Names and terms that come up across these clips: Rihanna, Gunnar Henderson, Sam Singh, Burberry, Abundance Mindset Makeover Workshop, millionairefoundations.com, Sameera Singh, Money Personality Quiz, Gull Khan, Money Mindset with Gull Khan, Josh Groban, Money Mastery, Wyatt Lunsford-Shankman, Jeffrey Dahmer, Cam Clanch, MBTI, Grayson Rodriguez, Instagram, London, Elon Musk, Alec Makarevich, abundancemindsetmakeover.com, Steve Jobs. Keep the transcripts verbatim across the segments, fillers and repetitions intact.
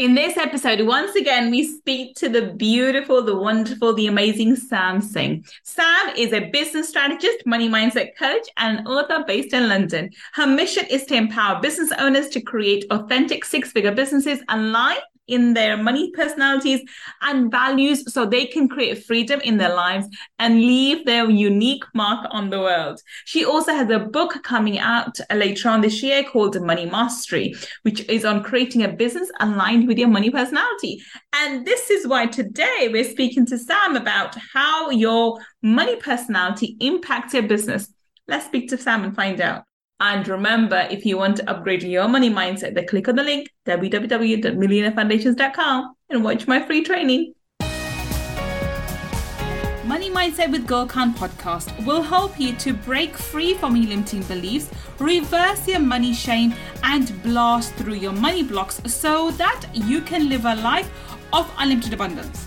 In this episode, once again, we speak to the beautiful, the wonderful, the amazing Sam Singh. Sam is a business strategist, money mindset coach, and an author based in London. Her mission is to empower business owners to create authentic six-figure businesses and life in their money personalities and values so they can create freedom in their lives and leave their unique mark on the world. She also has a book coming out later on this year called Money Mastery, which is on creating a business aligned with your money personality. And this is why today we're speaking to Sam about how your money personality impacts your business. Let's speak to Sam and find out. And remember, if you want to upgrade your money mindset, then click on the link, w w w dot millionaire foundations dot com, and watch my free training. Money Mindset with Gull Khan podcast will help you to break free from your limiting beliefs, reverse your money shame, and blast through your money blocks so that you can live a life of unlimited abundance.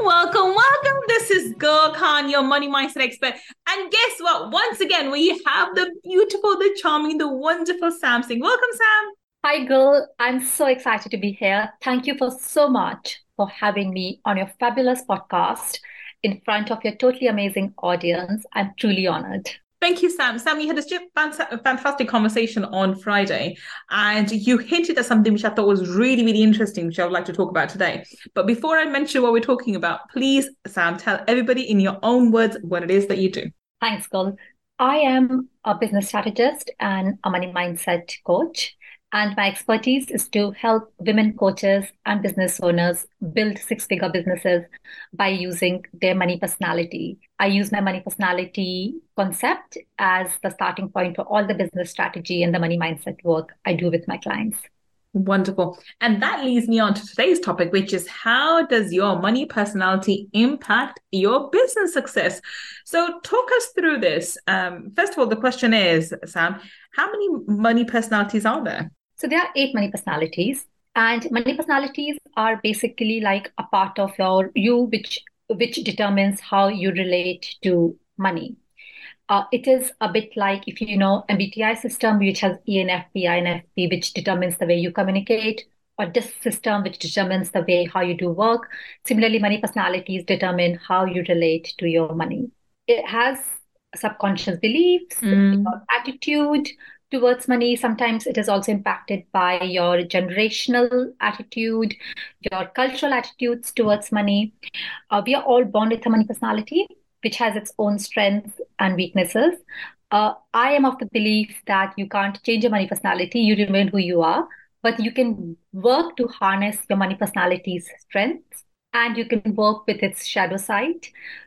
Welcome, welcome. This is Gull Khan, your money mindset expert. And guess what? Once again, we have the beautiful, the charming, the wonderful Sam Singh. Welcome, Sam. Hi, Gull. I'm so excited to be here. Thank you for so much for having me on your fabulous podcast in front of your totally amazing audience. I'm truly honored. Thank you, Sam. Sam, you had a fantastic conversation on Friday, and you hinted at something which I thought was really, really interesting, which I would like to talk about today. But before I mention what we're talking about, please, Sam, tell everybody in your own words what it is that you do. Thanks, Gull. I am a business strategist and a money mindset coach, and my expertise is to help women coaches and business owners build six-figure businesses by using their money personality. I use my money personality concept as the starting point for all the business strategy and the money mindset work I do with my clients. Wonderful. And that leads me on to today's topic, which is how does your money personality impact your business success? So talk us through this. Um, first of all, the question is, Sam, how many money personalities are there? So there are eight money personalities, and money personalities are basically like a part of your you, which which determines how you relate to money. Uh, it is a bit like, if you know, M B T I system, which has E N F P, I N F P, which determines the way you communicate, or D I S system, which determines the way how you do work. Similarly, money personalities determine how you relate to your money. It has subconscious beliefs, mm. your attitude towards money. Sometimes it is also impacted by your generational attitude, your cultural attitudes towards money. Uh, we are all born with a money personality, which has its own strengths and weaknesses. Uh, I am of the belief that you can't change your money personality. You remain who you are, but you can work to harness your money personality's strengths, and you can work with its shadow side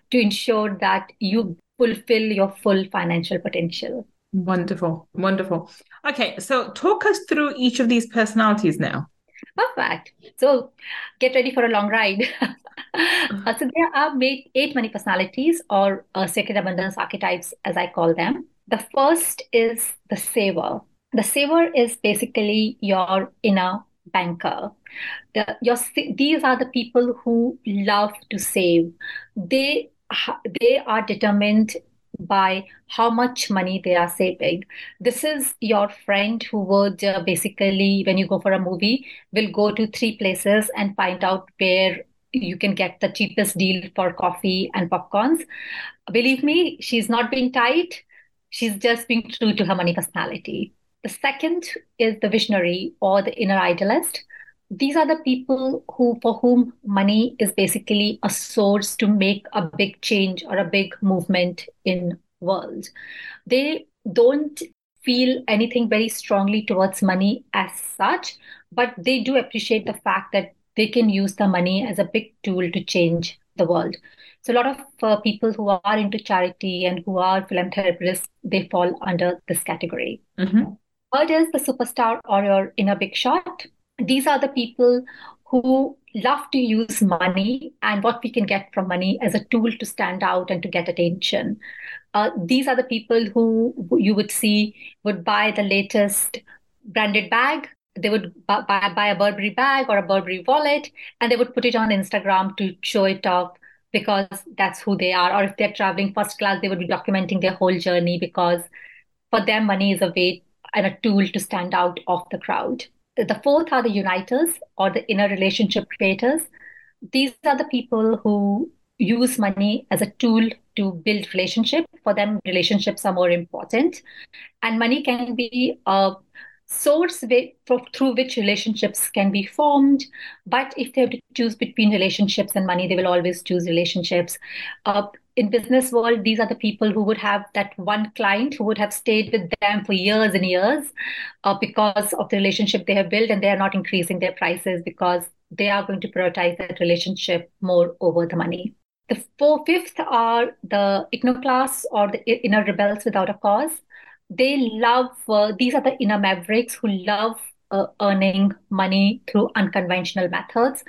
to ensure that you fulfill your full financial potential. Wonderful. Wonderful. Okay. So talk us through each of these personalities now. Perfect. So get ready for a long ride. uh, so there are eight money personalities, or uh, sacred abundance archetypes, as I call them. The first is the saver. The saver is basically your inner banker. The, your, these are the people who love to save. They, they are determined by how much money they are saving. This is your friend who would uh, basically, when you go for a movie, will go to three places and find out where you can get the cheapest deal for coffee and popcorns. Believe me, she's not being tight. She's just being true to her money personality. The second is the visionary, or the inner idealist. These are the people who, for whom money is basically a source to make a big change or a big movement in the world. They don't feel anything very strongly towards money as such, but they do appreciate the fact that they can use the money as a big tool to change the world. So a lot of uh, people who are into charity and who are philanthropists, they fall under this category. Mm-hmm. Third is the superstar, or your inner big shot. These are the people who love to use money and what we can get from money as a tool to stand out and to get attention. Uh, these are the people who you would see would buy the latest branded bag. They would buy, buy a Burberry bag or a Burberry wallet, and they would put it on Instagram to show it off because that's who they are. Or if they're traveling first class, they would be documenting their whole journey because for them, money is a way and a tool to stand out of the crowd. The fourth are the uniters or the inner relationship creators. These are the people who use money as a tool to build relationship. For them, relationships are more important. And money can be a source through which relationships can be formed. But if they have to choose between relationships and money, they will always choose relationships. Uh, in business world, these are the people who would have that one client who would have stayed with them for years and years uh, because of the relationship they have built, and they are not increasing their prices because they are going to prioritize that relationship more over the money. The four fifth are the iconoclasts or the inner rebels without a cause. They love, uh, these are the inner mavericks who love uh, earning money through unconventional methods.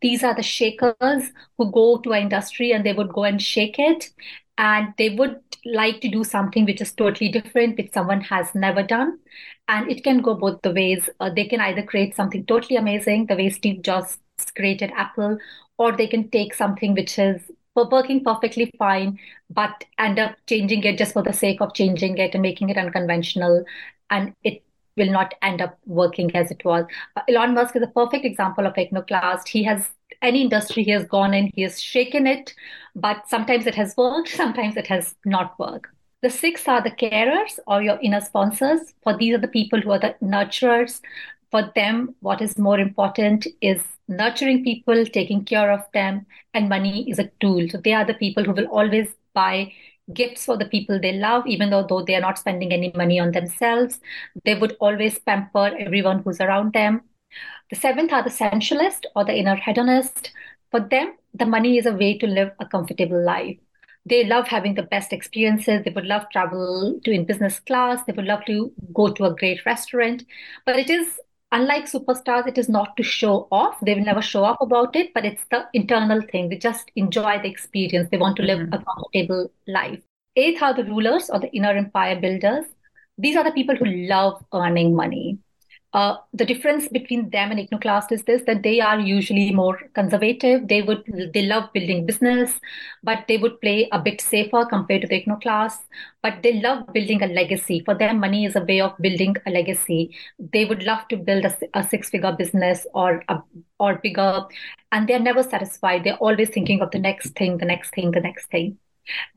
These are the shakers who go to an industry and they would go and shake it. And they would like to do something which is totally different, which someone has never done. And it can go both the ways. Uh, they can either create something totally amazing, the way Steve Jobs created Apple, or they can take something which is working perfectly fine, but end up changing it just for the sake of changing it and making it unconventional, and it will not end up working as it was. Uh, Elon Musk is a perfect example of iconoclast. He has any industry he has gone in, he has shaken it, but sometimes it has worked, sometimes it has not worked. The six are the carers or your inner sponsors. For these are the people who are the nurturers. For them, what is more important is nurturing people, taking care of them, and money is a tool. So they are the people who will always buy gifts for the people they love, even though, though they are not spending any money on themselves. They would always pamper everyone who's around them. The seventh are the sensualist or the inner hedonist. For them, the money is a way to live a comfortable life. They love having the best experiences. They would love travel to in business class. They would love to go to a great restaurant. But it is unlike superstars, it is not to show off. They will never show up about it, but it's the internal thing. They just enjoy the experience. They want to live mm-hmm. a comfortable life. Eighth are the rulers or the inner empire builders. These are the people who love earning money. Uh, the difference between them and iconoclast is this, that they are usually more conservative. They would they love building business, but they would play a bit safer compared to the iconoclast. But they love building a legacy. For them, money is a way of building a legacy. They would love to build a, a six-figure business or a, or bigger, and they're never satisfied. They're always thinking of the next thing, the next thing, the next thing.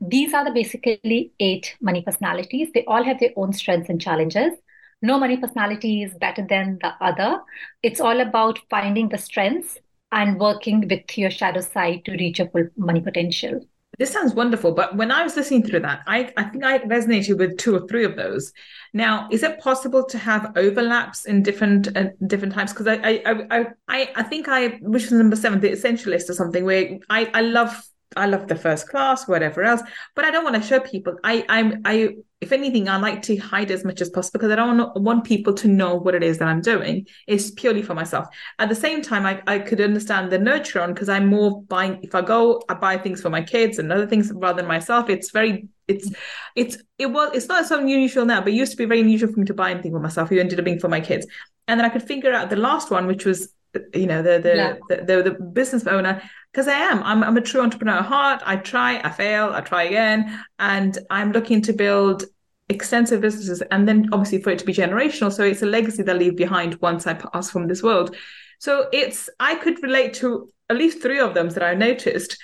These are the basically eight money personalities. They all have their own strengths and challenges. No money personality is better than the other. It's all about finding the strengths and working with your shadow side to reach your full money potential. This sounds wonderful, but when I was listening through that, I, I think I resonated with two or three of those. Now, is it possible to have overlaps in different uh, different types? Because I I, I I I think I, which was number seven, the essentialist or something, where I, I love I love the first class, whatever else, but I don't want to show people. I, I'm, I, if anything, I like to hide as much as possible because I don't want, want people to know what it is that I'm doing. It's purely for myself. At the same time, I, I could understand the nurture on because I'm more buying. If I go, I buy things for my kids and other things rather than myself. It's very, it's, it's, it was, it's not so unusual now, but it used to be very unusual for me to buy anything for myself. It ended up being for my kids. And then I could figure out the last one, which was, you know, the, the, yeah. the, the, the business owner. Because I am, I'm, I'm a true entrepreneur at heart. I try, I fail, I try again. And I'm looking to build extensive businesses and then obviously for it to be generational. So it's a legacy that I leave behind once I pass from this world. So it's, I could relate to at least three of them that I noticed.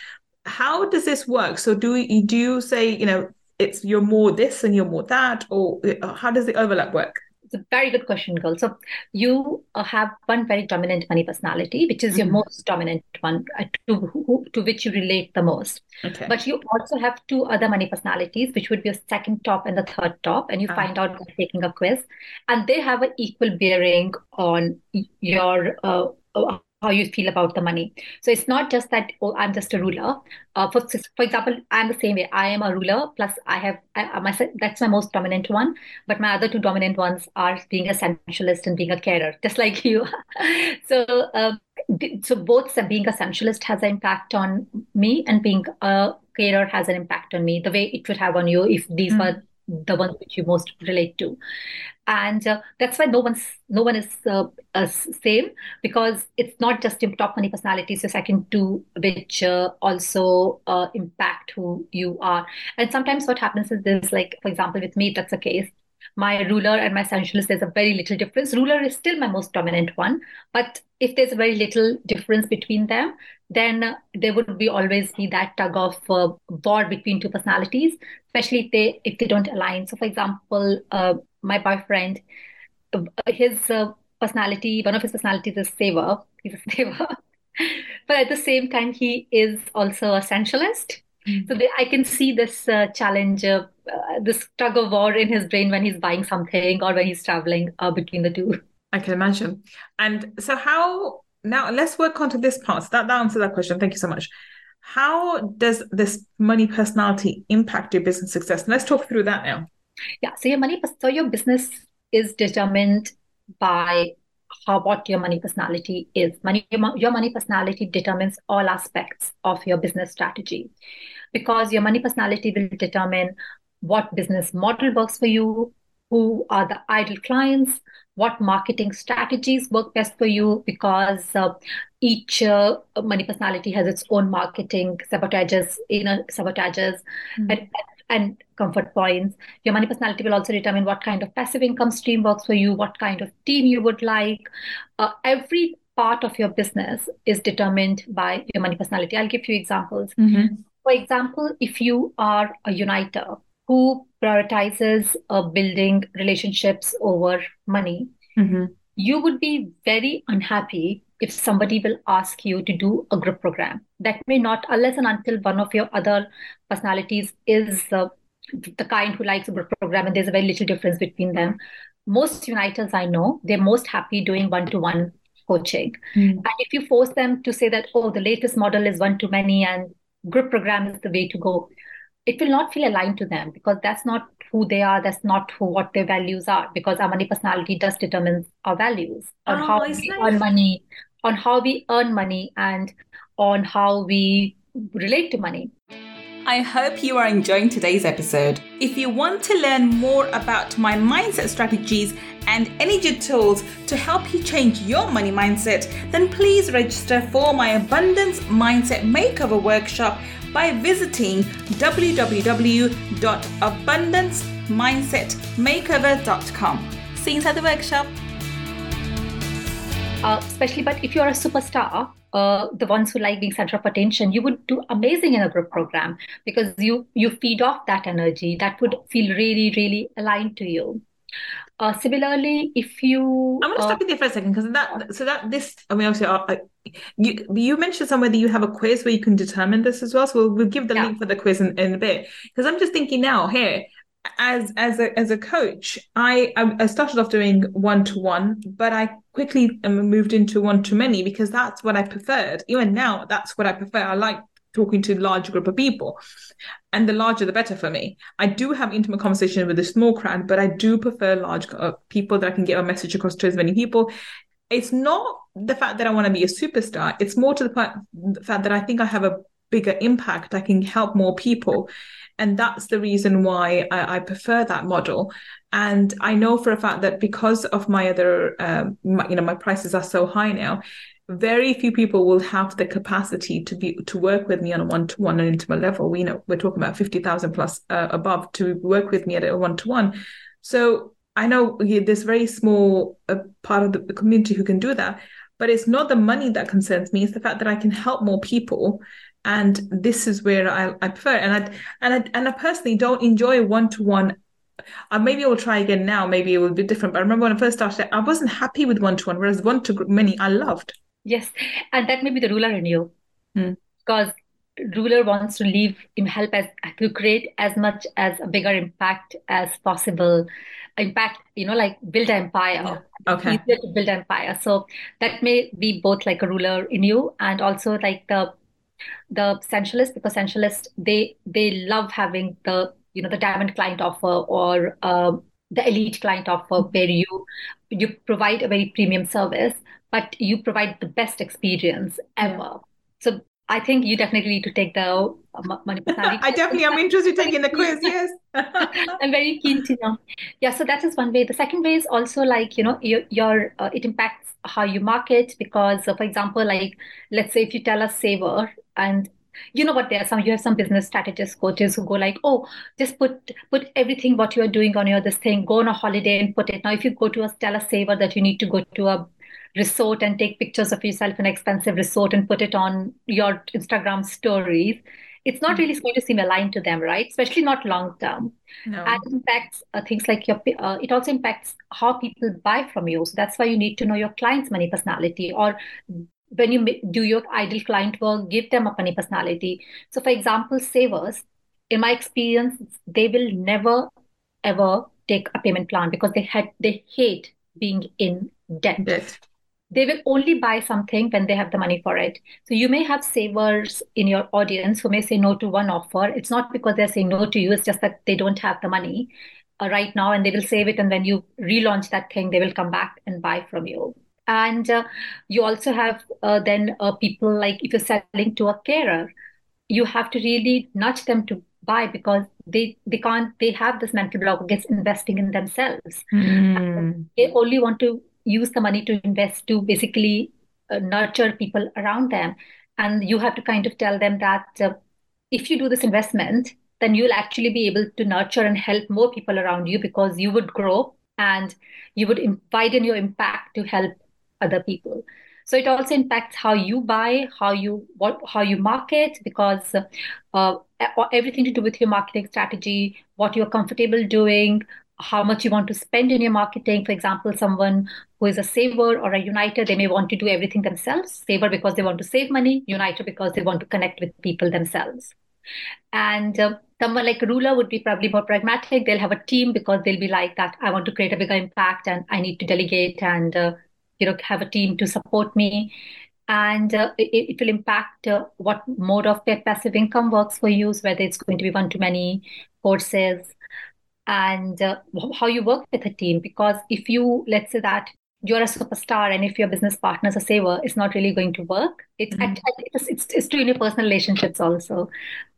How does this work? So do you, do you say, you know, it's you're more this and you're more that, or how does the overlap work? It's a very good question, Gull. So you have one very dominant money personality, which is your mm-hmm. most dominant one uh, to, who, to which you relate the most. Okay. But you also have two other money personalities, which would be your second top and the third top. And you uh-huh. find out by taking a quiz. And they have an equal bearing on your uh, how you feel about the money. So it's not just that, oh, I'm just a ruler. Uh, for, for example, I'm the same way. I am a ruler. Plus, I have I, my, that's my most dominant one. But my other two dominant ones are being a sensualist and being a carer, just like you. so um, so both being a sensualist has an impact on me and being a carer has an impact on me, the way it would have on you if these mm. were the ones which you most relate to. And uh, that's why no one's no one is uh, uh, same, because it's not just your top money personality, so second two which uh, also uh, impact who you are. And sometimes what happens is this, like for example with me, that's the case. My ruler and my sensualist, there's a very little difference. Ruler is still my most dominant one, but if there's very little difference between them, then there would be always be that tug of uh, war between two personalities, especially if they if they don't align. So, for example, uh, my boyfriend, his uh, personality, one of his personalities is saver. He's a saver, but at the same time, he is also a sensualist. Mm-hmm. So they, I can see this uh, challenge, uh, uh, this tug of war in his brain when he's buying something or when he's traveling uh, between the two. I can imagine. And so how, now let's work on to this part. So that, that answers that question. Thank you so much. How does this money personality impact your business success? And let's talk through that now. Yeah. So your money, so your business is determined by how what your money personality is. Money, your money personality determines all aspects of your business strategy, because your money personality will determine what business model works for you, who are the ideal clients, what marketing strategies work best for you, because uh, each uh, money personality has its own marketing sabotages, inner sabotages, mm-hmm. and, and comfort points. Your money personality will also determine what kind of passive income stream works for you, what kind of team you would like. Uh, every part of your business is determined by your money personality. I'll give you examples. Mm-hmm. For example, if you are a uniter who prioritizes uh, building relationships over money, mm-hmm. you would be very unhappy if somebody will ask you to do a group program. That may not, unless and until one of your other personalities is uh, the kind who likes a group program, and there's a very little difference between them. Most uniters I know, they're most happy doing one-to-one coaching. Mm-hmm. And if you force them to say that, oh, the latest model is one-to-many and group program is the way to go, it will not feel aligned to them, because that's not who they are. That's not who, what their values are, because our money personality does determine our values on oh, how we nice. earn money, on how we earn money and on how we relate to money. I hope you are enjoying today's episode. If you want to learn more about my mindset strategies and energy tools to help you change your money mindset, then please register for my Abundance Mindset Makeover Workshop by visiting w w w dot abundance mindset makeover dot com. See you inside the workshop. Uh, especially, but if you're a superstar, uh, the ones who like being center of attention, you would do amazing in a group program, because you, you feed off that energy. That would feel really, really aligned to you. Uh, similarly, if you... I'm going to uh, stop you there for a second, because that, so that this, I mean, obviously, uh, you you mentioned somewhere that you have a quiz where you can determine this as well. So we'll, we'll give the yeah. link for the quiz in, in a bit, because I'm just thinking now here, as as a, as a coach, I, I started off doing one-to-one, but I quickly moved into one-to-many, because that's what I preferred. Even now, that's what I prefer. I like talking to a large group of people, and the larger, the better for me. I do have intimate conversation with a small crowd, but I do prefer large uh, people that I can get a message across to as many people. It's not the fact that I want to be a superstar. It's more to the, part, the fact that I think I have a bigger impact. I can help more people. And that's the reason why I, I prefer that model. And I know for a fact that because of my other, um, my, you know, my prices are so high now, very few people will have the capacity to be to work with me on a one-to-one and intimate level. We know we're talking about fifty thousand plus uh, above to work with me at a one-to-one. So I know there's very small uh, part of the community who can do that, but it's not the money that concerns me. It's the fact that I can help more people, and this is where I, I prefer. And I and I and I personally don't enjoy one-to-one. Uh, maybe I will try again now. Maybe it will be different. But I remember when I first started, I wasn't happy with one-to-one, whereas one-to-many I loved. Yes, and that may be the ruler in you, mm. because ruler wants to leave him help as to create as much as a bigger impact as possible. Impact, you know, like build an empire. Oh, okay. It's easier to build an empire. So that may be both like a ruler in you, and also like the the sensualist, because sensualists, they they love having the you know the diamond client offer, or uh, the elite client offer, where you you provide a very premium service. but you provide the best experience ever. So I think you definitely need to take the Money Personality Quiz. I definitely am interested in taking the quiz, yes. I'm very keen to know. Yeah, so that is one way. The second way is also like, you know, your, your uh, it impacts how you market because, uh, for example, like, let's say if you tell us saver and you know what, there are some, you have some business strategists, coaches who go like, oh, just put put everything what you're doing on your this thing, go on a holiday and put it. Now, if you go to a tell a saver that you need to go to a resort and take pictures of yourself in an expensive resort and put it on your Instagram stories, it's not really going to seem aligned to them, right? Especially not long term. No. And it impacts uh, things like your, uh, it also impacts how people buy from you. So that's why you need to know your client's money personality, or when you do your ideal client work, give them a money personality. So for example, savers, in my experience, they will never, ever take a payment plan because they had, they hate being in debt. debt. They will only buy something when they have the money for it. So you may have savers in your audience who may say no to one offer. It's not because they're saying no to you. It's just that they don't have the money uh, right now, and they will save it. And when you relaunch that thing, they will come back and buy from you. And uh, you also have uh, then uh, people like if you're selling to a carer, you have to really nudge them to buy because they, they can't, they have this mental block against investing in themselves. Mm. They only want to use the money to invest to basically uh, nurture people around them. And you have to kind of tell them that uh, if you do this investment, then you'll actually be able to nurture and help more people around you because you would grow and you would widen your impact to help other people. So it also impacts how you buy, how you what, how you market, because uh, everything to do with your marketing strategy, what you're comfortable doing, how much you want to spend in your marketing. For example, someone who is a saver or a uniter, they may want to do everything themselves, saver because they want to save money, uniter because they want to connect with people themselves. And uh, someone like a ruler would be probably more pragmatic. They'll have a team because they'll be like that, I want to create a bigger impact and I need to delegate and uh, you know, have a team to support me. And uh, it, it will impact uh, what mode of passive income works for you, whether it's going to be one-to-many courses and uh, how you work with a team. Because if you, let's say that you're a superstar and if your business partner is a saver, it's not really going to work. It's mm-hmm. it's, it's, it's true in your personal relationships also.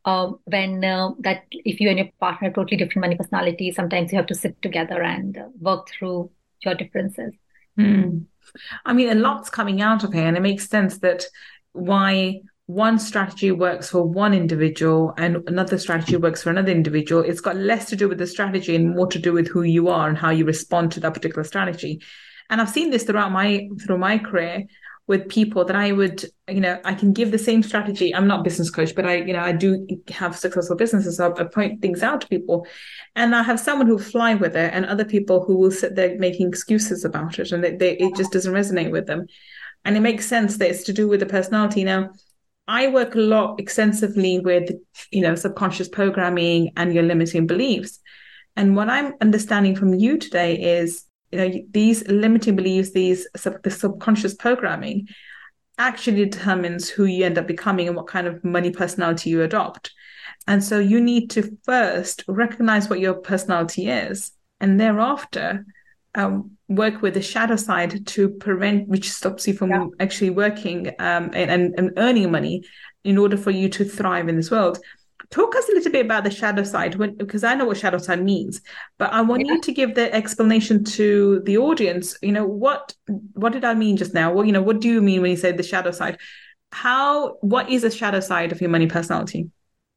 Um, when uh, that if you and your partner are totally different money personalities, sometimes you have to sit together and uh, work through your differences. Mm. I mean, a lot's coming out of here, and it makes sense that why one strategy works for one individual and another strategy works for another individual. It's got less to do with the strategy and more to do with who you are and how you respond to that particular strategy. And I've seen this throughout my through my career with people that I would, you know, I can give the same strategy. I'm not a business coach, but I, you know, I do have successful businesses. So I point things out to people, and I have someone who fly with it, and other people who will sit there making excuses about it, and they, they, it just doesn't resonate with them. And it makes sense that it's to do with the personality. Now, I work a lot extensively with, you know, subconscious programming and your limiting beliefs. And what I'm understanding from you today is, you know, these limiting beliefs, these sub, the subconscious programming actually determines who you end up becoming and what kind of money personality you adopt. And so you need to first recognize what your personality is, and thereafter um, work with the shadow side to prevent, which stops you from yeah. actually working um, and, and earning money in order for you to thrive in this world. Talk us a little bit about the shadow side, when, because I know what shadow side means, but I want yeah. you to give the explanation to the audience. You know, what what did I mean just now? Well, you know, what do you mean when you say the shadow side? How, what is the shadow side of your money personality?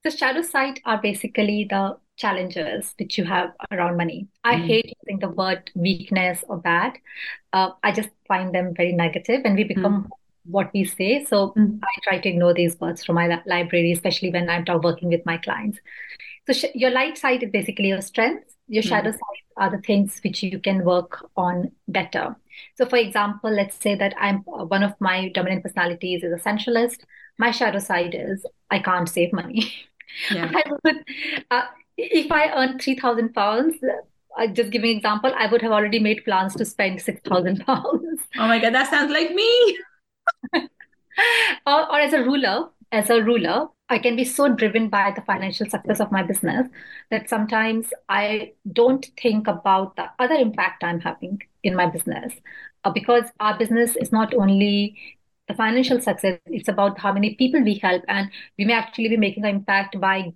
The shadow side are basically the challenges that you have around money. I mm. hate using the word weakness or bad. Uh, I just find them very negative, and we become... Mm. what we say. So mm-hmm. I try to ignore these words from my li- library, especially when I'm talk- working with my clients. So sh- your light side is basically your strengths. Your mm-hmm. shadow side are the things which you can work on better. So for example, let's say that I'm one of my dominant personalities is essentialist. My shadow side is I can't save money. Yeah. I would, uh, if I earn three thousand pounds, Uh, just giving an example, I would have already made plans to spend six thousand pounds. Oh my God, that sounds like me. or, or as a ruler, as a ruler, I can be so driven by the financial success of my business that sometimes I don't think about the other impact I'm having. in my business, uh, because our business is not only the financial success, it's about how many people we help, and we may actually be making an impact by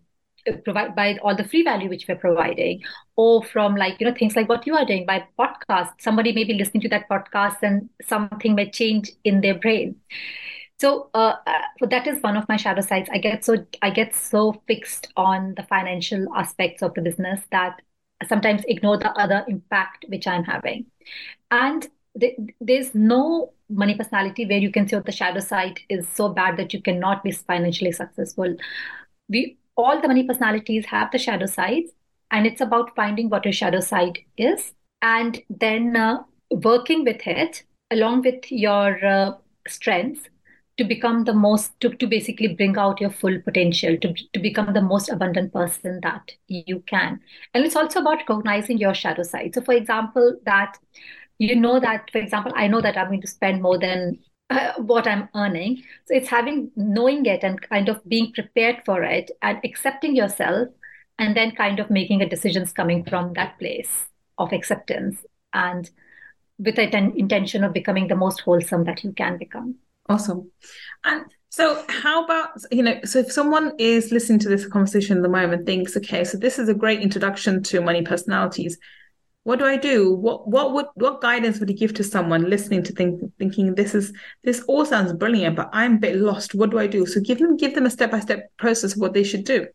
provide by all the free value which we're providing, or from like, you know, things like what you are doing by podcast. Somebody may be listening to that podcast and something may change in their brain. So uh, uh, that is one of my shadow sides. I get so I get so fixed on the financial aspects of the business that I sometimes ignore the other impact which I'm having. And th- there's no money personality where you can say, oh, the shadow side is so bad that you cannot be financially successful. We All the money personalities have the shadow sides, and it's about finding what your shadow side is and then uh, working with it along with your uh, strengths to become the most, to, to basically bring out your full potential, to, to become the most abundant person that you can. And it's also about recognizing your shadow side. So for example, that you know that, for example, I know that I'm going to spend more than Uh, what I'm earning. So it's having, knowing it and kind of being prepared for it and accepting yourself, and then kind of making a decisions coming from that place of acceptance and with an intention of becoming the most wholesome that you can become. Awesome. And so how about, you know, so if someone is listening to this conversation at the moment, thinks, okay, so this is a great introduction to money personalities. What do I do? What what would what guidance would you give to someone listening to think, thinking this is this all sounds brilliant, but I'm a bit lost. What do I do? So give them give them a step by step process of what they should do.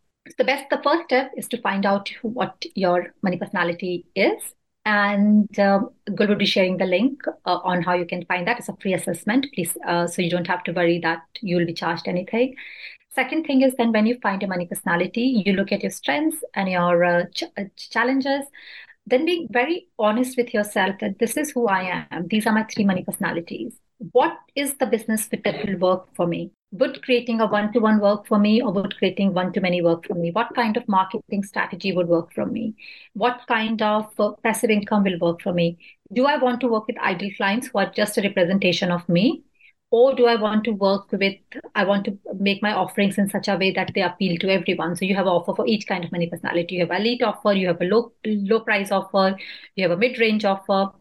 The best the first step is to find out what your money personality is, and um, Gull will be sharing the link uh, on how you can find that. It's a free assessment, please, uh, so you don't have to worry that you will be charged anything. Second thing is then when you find your money personality, you look at your strengths and your uh, ch- challenges. Then being very honest with yourself that this is who I am. These are my three money personalities. What is the business fit that will work for me? Would creating a one-to-one work for me, or would creating one-to-many work for me? What kind of marketing strategy would work for me? What kind of uh, passive income will work for me? Do I want to work with ideal clients who are just a representation of me? Or do I want to work with, I want to make my offerings in such a way that they appeal to everyone. So you have an offer for each kind of money personality. You have an elite offer, you have a low low price offer, you have a mid-range offer.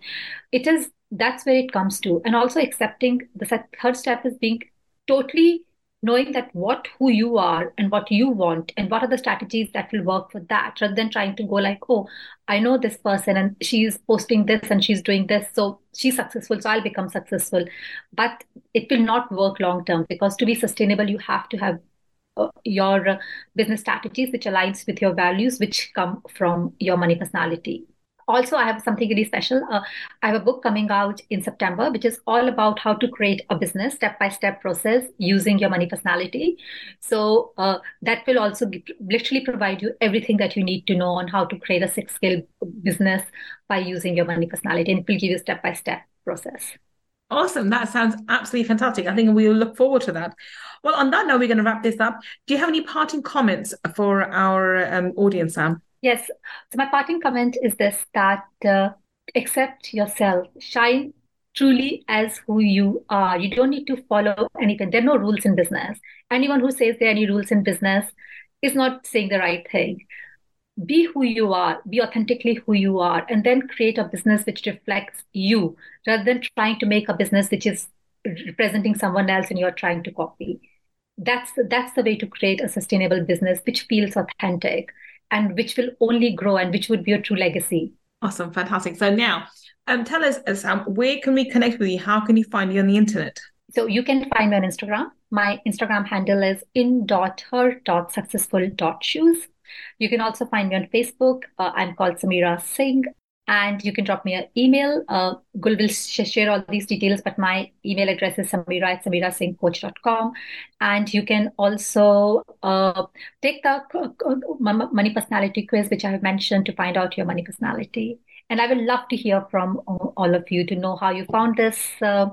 It is, that's where it comes to. And also accepting, the third step is being totally knowing that what, who you are and what you want and what are the strategies that will work for that, rather than trying to go like, oh, I know this person and she's posting this and she's doing this, so she's successful, so I'll become successful. But it will not work long term, because to be sustainable, you have to have uh, your uh, business strategies which aligns with your values, which come from your money personality. Also, I have something really special. Uh, I have a book coming out in September, which is all about how to create a business step-by-step process using your money personality. So uh, that will also g- literally provide you everything that you need to know on how to create a six-scale business by using your money personality. And it will give you a step-by-step process. Awesome. That sounds absolutely fantastic. I think we'll look forward to that. Well, on that note, we're going to wrap this up. Do you have any parting comments for our um, audience, Sam? Yes. So my parting comment is this, that uh, accept yourself, shine truly as who you are. You don't need to follow anything. There are no rules in business. Anyone who says there are any rules in business is not saying the right thing. Be who you are, be authentically who you are, and then create a business which reflects you, rather than trying to make a business which is representing someone else and you're trying to copy. That's that's the way to create a sustainable business which feels authentic, and which will only grow, and which would be a true legacy. Awesome. Fantastic. So now um, tell us, Sam, where can we connect with you? How can you find you on the internet? So you can find me on Instagram. My Instagram handle is in dot her dot successful dot shoes. You can also find me on Facebook. Uh, I'm called Sameera Singh. And you can drop me an email. Uh, Gull will sh- share all these details, but my email address is sameera at sameera singh coach dot com. And you can also uh, take the uh, money personality quiz, which I have mentioned, to find out your money personality. And I would love to hear from all of you to know how you found this uh,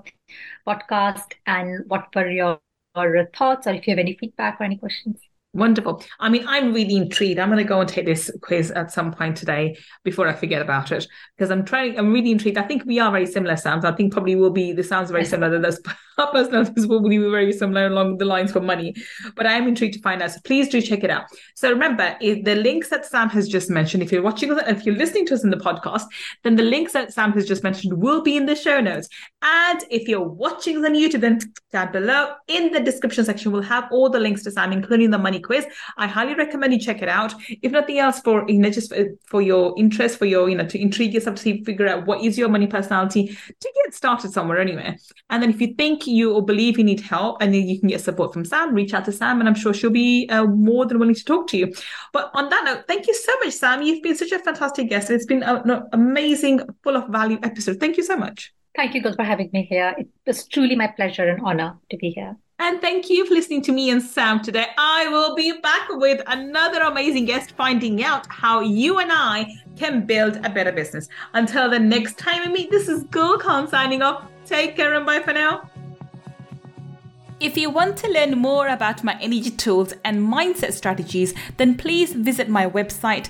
podcast and what were your, your thoughts, or if you have any feedback or any questions. Wonderful. I mean, I'm really intrigued. I'm going to go and take this quiz at some point today before I forget about it, because I'm trying, I'm really intrigued. I think we are very similar, Sam. I think probably will be, the sounds are very similar to this. our personalities will be very similar along the lines for money, but I am intrigued to find out. So please do check it out. So remember, if the links that Sam has just mentioned, if you're watching us, if you're listening to us in the podcast, then the links that Sam has just mentioned will be in the show notes. And if you're watching us on YouTube, then down below in the description section, we'll have all the links to Sam, including the money quiz. I highly recommend you check it out. If nothing else, for you know, just for your interest, for your, you know, to intrigue yourself, to figure out what is your money personality, to get started somewhere, anywhere. And then if you think you or believe you need help and then you can get support from Sam, reach out to Sam, and I'm sure she'll be uh, more than willing to talk to you. But on that note, thank you so much, Sam. You've been such a fantastic guest. It's been a, an amazing, full of value episode. Thank you so much. Thank you, Gull, for having me here. It was truly my pleasure and honor to be here. And thank you for listening to me and Sam today. I will be back with another amazing guest, finding out how you and I can build a better business. Until the next time we meet, this is Gull Khan signing off. Take care and bye for now. If you want to learn more about my energy tools and mindset strategies, then please visit my website,